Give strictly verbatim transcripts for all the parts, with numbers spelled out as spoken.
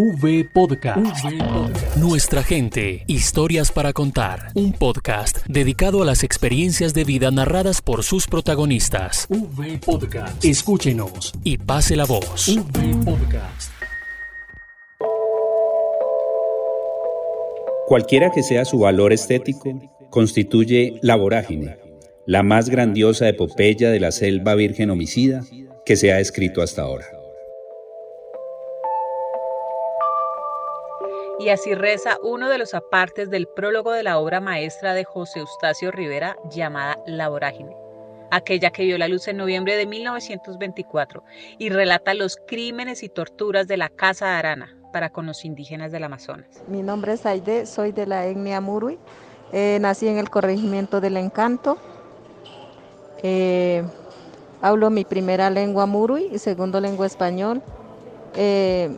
Unveil Podcast. Podcast. Nuestra gente, historias para contar. Un podcast dedicado a las experiencias de vida narradas por sus protagonistas. Unveil Podcast. Escúchenos y pase la voz. Unveil Podcast. Cualquiera que sea su valor estético, constituye La vorágine, la más grandiosa epopeya de la selva virgen homicida que se ha escrito hasta ahora. Y así reza uno de los apartes del prólogo de la obra maestra de José Eustacio Rivera llamada La vorágine, aquella que vio la luz en noviembre de mil novecientos veinticuatro y relata los crímenes y torturas de la Casa Arana para con los indígenas del Amazonas. Mi nombre es Aide, soy de la etnia Murui, eh, nací en el corregimiento del Encanto, eh, hablo mi primera lengua Murui y segundo lengua español. Eh,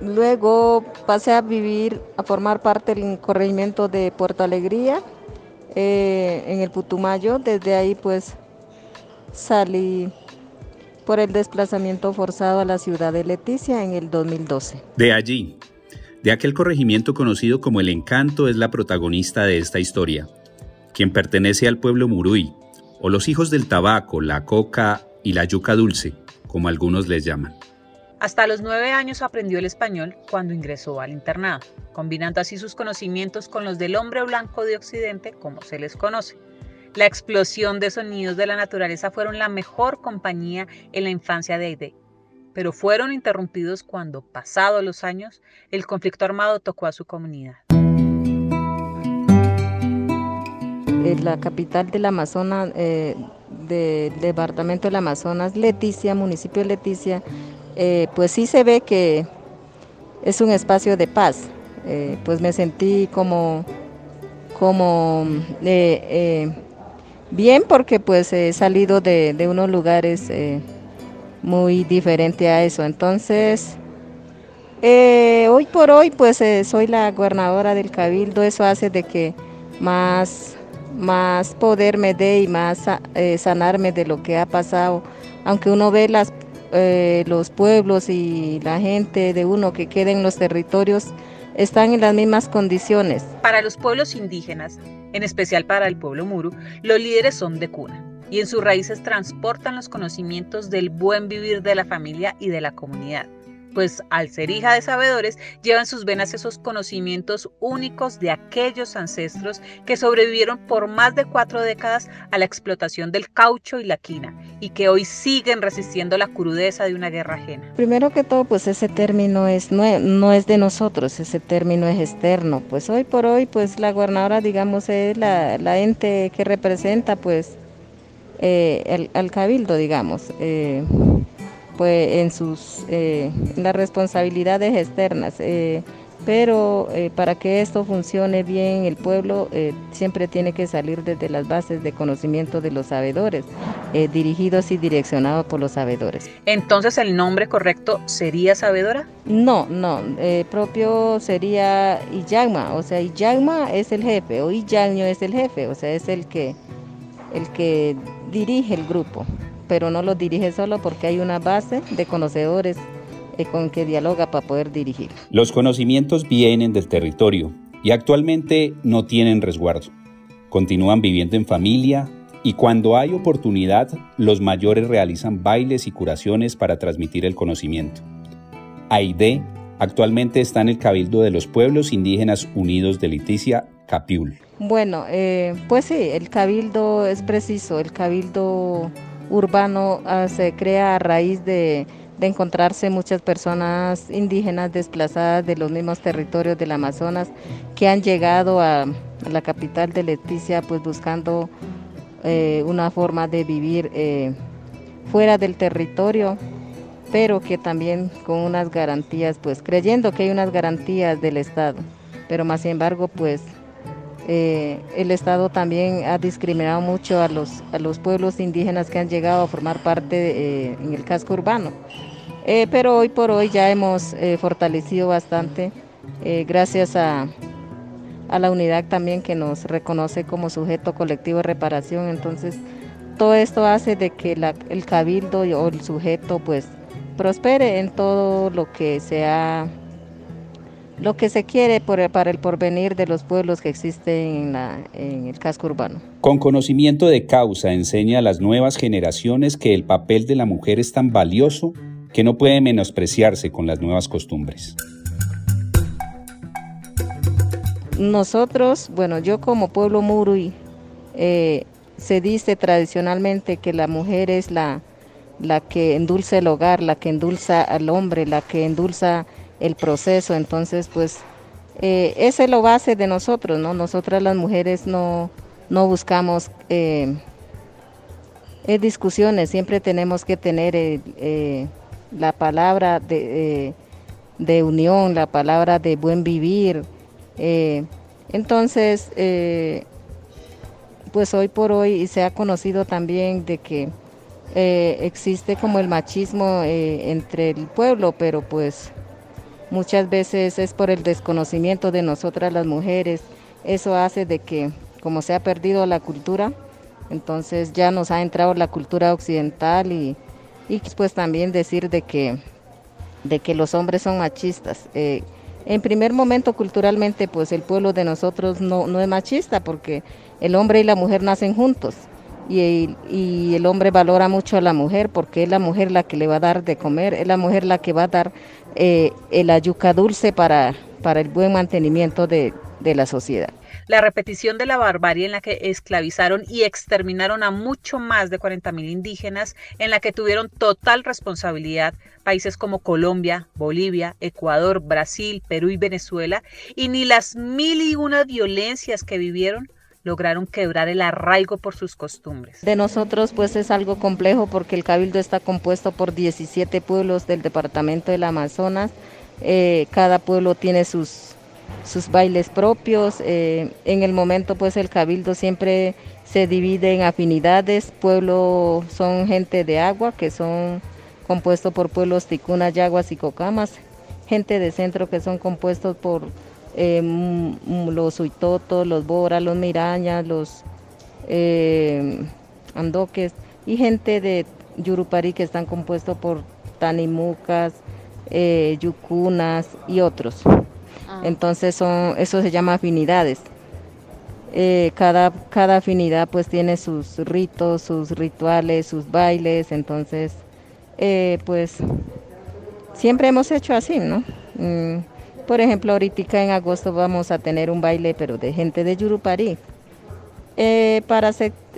Luego pasé a vivir, a formar parte del corregimiento de Puerto Alegría, eh, en el Putumayo. Desde ahí pues salí por el desplazamiento forzado a la ciudad de Leticia en el dos mil doce. De allí, de aquel corregimiento conocido como El Encanto, es la protagonista de esta historia, quien pertenece al pueblo Murui, o los hijos del tabaco, la coca y la yuca dulce, como algunos les llaman. Hasta los nueve años aprendió el español cuando ingresó al internado, combinando así sus conocimientos con los del hombre blanco de Occidente, como se les conoce. La explosión de sonidos de la naturaleza fueron la mejor compañía en la infancia de Aide, pero fueron interrumpidos cuando, pasados los años, el conflicto armado tocó a su comunidad. En la capital del Amazonas, eh, del departamento del Amazonas, Leticia, municipio de Leticia, Eh, pues sí se ve que es un espacio de paz. Eh, pues me sentí como, como eh, eh, bien, porque pues he salido de, de unos lugares eh, muy diferentes a eso. Entonces, eh, hoy por hoy pues eh, soy la gobernadora del Cabildo. Eso hace de que más, más poder me dé y más eh, sanarme de lo que ha pasado. Aunque uno ve las Eh, los pueblos y la gente de uno que queda en los territorios están en las mismas condiciones. Para los pueblos indígenas, en especial para el pueblo Muru, los líderes son de cuna y en sus raíces transportan los conocimientos del buen vivir de la familia y de la comunidad, pues al ser hija de sabedores llevan sus venas esos conocimientos únicos de aquellos ancestros que sobrevivieron por más de cuatro décadas a la explotación del caucho y la quina y que hoy siguen resistiendo la crudeza de una guerra ajena. Primero que todo, pues ese término es, no, no es de nosotros, ese término es externo. Pues hoy por hoy, pues la gobernadora, digamos, es la, la ente que representa pues eh, el, al Cabildo, digamos, eh, pues en sus eh, en las responsabilidades externas, eh, pero eh, para que esto funcione bien el pueblo eh, siempre tiene que salir desde las bases de conocimiento de los sabedores, eh, dirigidos y direccionados por los sabedores. Entonces, ¿el nombre correcto sería sabedora? No, no, eh, propio sería Iyagma. O sea, Iyagma es el jefe, o Iyagño es el jefe, o sea, es el que el que dirige el grupo, pero no los dirige solo porque hay una base de conocedores con que dialoga para poder dirigir. Los conocimientos vienen del territorio y actualmente no tienen resguardo. Continúan viviendo en familia y cuando hay oportunidad, los mayores realizan bailes y curaciones para transmitir el conocimiento. Aide actualmente está en el Cabildo de los Pueblos Indígenas Unidos de Leticia, Capiul. Bueno, eh, pues sí, el Cabildo es preciso, el Cabildo urbano uh, se crea a raíz de, de encontrarse muchas personas indígenas desplazadas de los mismos territorios del Amazonas que han llegado a, a la capital de Leticia pues buscando eh, una forma de vivir eh, fuera del territorio, pero que también con unas garantías, pues creyendo que hay unas garantías del Estado, pero más sin embargo pues Eh, el Estado también ha discriminado mucho a los, a los pueblos indígenas que han llegado a formar parte de, eh, en el casco urbano. Eh, pero hoy por hoy ya hemos eh, fortalecido bastante, eh, gracias a, a la unidad también que nos reconoce como sujeto colectivo de reparación. Entonces, todo esto hace de que la, el cabildo o el sujeto pues prospere en todo lo que sea, lo que se quiere por, para el porvenir de los pueblos que existen en, la, en el casco urbano. Con conocimiento de causa enseña a las nuevas generaciones que el papel de la mujer es tan valioso que no puede menospreciarse con las nuevas costumbres. Nosotros, bueno, yo como pueblo Murui, eh, se dice tradicionalmente que la mujer es la, la que endulza el hogar, la que endulza al hombre, la que endulza el proceso. Entonces, pues, eh, esa es la base de nosotros, ¿no? Nosotras las mujeres no, no buscamos eh, eh, discusiones, siempre tenemos que tener eh, eh, la palabra de, eh, de unión, la palabra de buen vivir. Eh, entonces, eh, pues hoy por hoy se ha conocido también de que eh, existe como el machismo eh, entre el pueblo, pero pues muchas veces es por el desconocimiento de nosotras las mujeres. Eso hace de que, como se ha perdido la cultura, entonces ya nos ha entrado la cultura occidental y, y pues también decir de que, de que los hombres son machistas. Eh, en primer momento, culturalmente, pues el pueblo de nosotros no, no es machista porque el hombre y la mujer nacen juntos y, y el hombre valora mucho a la mujer porque es la mujer la que le va a dar de comer, es la mujer la que va a dar Eh, el ayuca dulce para, para el buen mantenimiento de, de la sociedad. La repetición de la barbarie en la que esclavizaron y exterminaron a mucho más de cuarenta mil indígenas, en la que tuvieron total responsabilidad países como Colombia, Bolivia, Ecuador, Brasil, Perú y Venezuela, y ni las mil y una violencias que vivieron lograron quebrar el arraigo por sus costumbres. De nosotros pues es algo complejo porque el Cabildo está compuesto por diecisiete pueblos del departamento del Amazonas. Eh, cada pueblo tiene sus, sus bailes propios. Eh, en el momento pues el Cabildo siempre se divide en afinidades. Pueblo son gente de agua, que son compuestos por pueblos ticunas, yaguas y cocamas. Gente de centro, que son compuestos por Eh, los huitotos, los boras, los mirañas, los eh, andoques, y gente de Yurupari, que están compuestos por tanimucas, eh, yucunas y otros. Ah. Entonces son, eso se llama afinidades. Eh, cada, cada afinidad pues tiene sus ritos, sus rituales, sus bailes. Entonces eh, pues siempre hemos hecho así, ¿no? Mm. Por ejemplo, ahorita en agosto vamos a tener un baile, pero de gente de Yurupari. Eh, para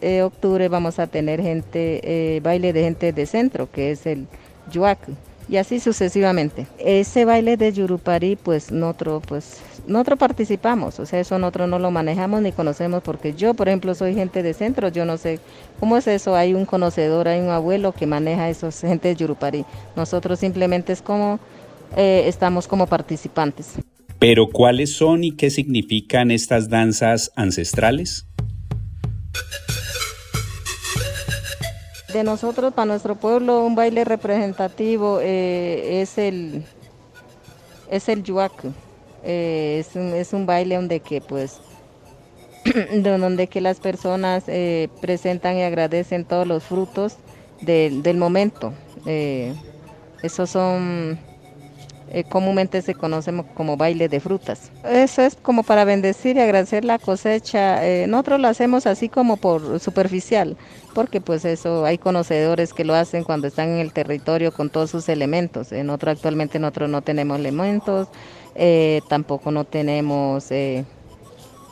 eh, octubre vamos a tener gente eh, baile de gente de centro, que es el Yuacu, y así sucesivamente. Ese baile de Yurupari, pues nosotros pues, nosotros participamos, o sea, eso nosotros no lo manejamos ni conocemos, porque yo, por ejemplo, soy gente de centro, yo no sé cómo es eso. Hay un conocedor, hay un abuelo que maneja esos gente de Yurupari. Nosotros simplemente es como... Eh, estamos como participantes. ¿Pero cuáles son y qué significan estas danzas ancestrales? De nosotros, para nuestro pueblo, un baile representativo eh, es el es el yuacu. Eh, es, un, es un baile donde que pues donde que las personas eh, presentan y agradecen todos los frutos de, del momento. Eh, esos son Eh, comúnmente se conocen como baile de frutas. Eso es como para bendecir y agradecer la cosecha. Eh, nosotros lo hacemos así como por superficial, porque pues eso hay conocedores que lo hacen cuando están en el territorio con todos sus elementos. En otro, actualmente nosotros no tenemos elementos, eh, tampoco no tenemos, eh,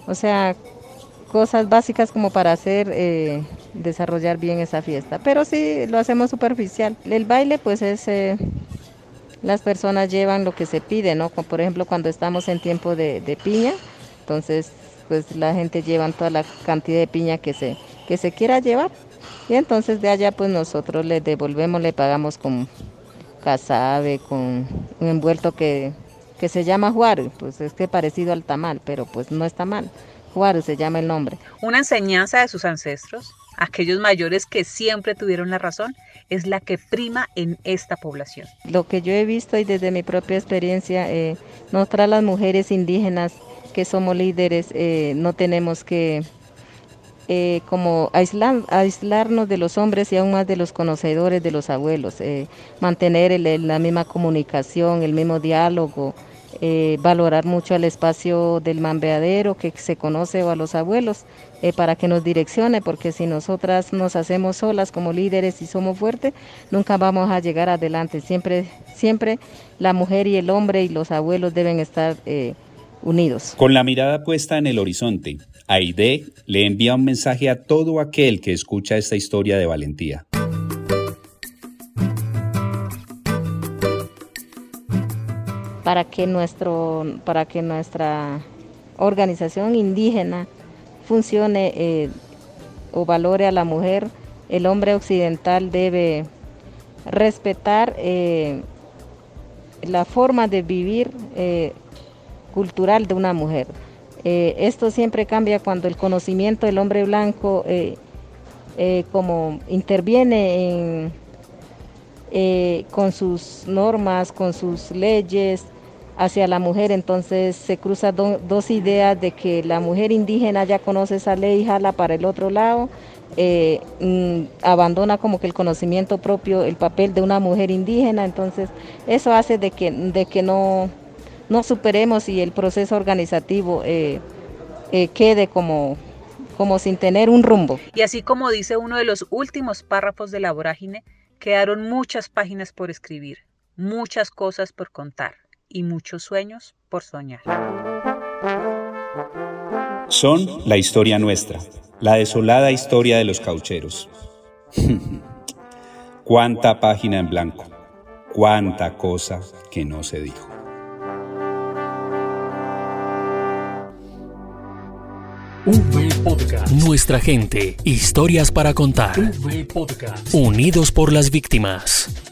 o sea, cosas básicas como para hacer, eh, desarrollar bien esa fiesta. Pero sí lo hacemos superficial. El baile pues es... Eh, Las personas llevan lo que se pide, ¿no? Por ejemplo, cuando estamos en tiempo de, de piña, entonces pues la gente lleva toda la cantidad de piña que se, que se quiera llevar. Y entonces de allá pues nosotros le devolvemos, le pagamos con casabe, con un envuelto que, que se llama Juaru, pues es que es parecido al tamal, pero pues no es tamal. Juaru se llama el nombre. Una enseñanza de sus ancestros, aquellos mayores que siempre tuvieron la razón, es la que prima en esta población. Lo que yo he visto y desde mi propia experiencia, eh, nosotras las mujeres indígenas que somos líderes, eh, no tenemos que, eh, como aislar, aislarnos de los hombres y aún más de los conocedores, de los abuelos, eh, mantener el, la misma comunicación, el mismo diálogo, eh, valorar mucho el espacio del mambeadero que se conoce o a los abuelos eh, para que nos direccione, porque si nosotras nos hacemos solas como líderes y somos fuertes, nunca vamos a llegar adelante. Siempre, siempre la mujer y el hombre y los abuelos deben estar eh, unidos. Con la mirada puesta en el horizonte, Aide le envía un mensaje a todo aquel que escucha esta historia de valentía. Para que, nuestro, para que nuestra organización indígena funcione eh, o valore a la mujer, el hombre occidental debe respetar eh, la forma de vivir eh, cultural de una mujer. Eh, esto siempre cambia cuando el conocimiento del hombre blanco eh, eh, como interviene en, eh, con sus normas, con sus leyes hacia la mujer. Entonces se cruzan do, dos ideas de que la mujer indígena ya conoce esa ley, jala para el otro lado, eh, mmm, abandona como que el conocimiento propio, el papel de una mujer indígena. Entonces eso hace de que, de que no... no superemos y el proceso organizativo eh, eh, quede como, como sin tener un rumbo. Y así como dice uno de los últimos párrafos de La Vorágine, quedaron muchas páginas por escribir, muchas cosas por contar y muchos sueños por soñar. Son la historia nuestra, la desolada historia de los caucheros. Cuánta página en blanco, cuánta cosa que no se dijo. Unveil Podcast. Nuestra gente, historias para contar. Unveil Podcast. Unidos por las víctimas.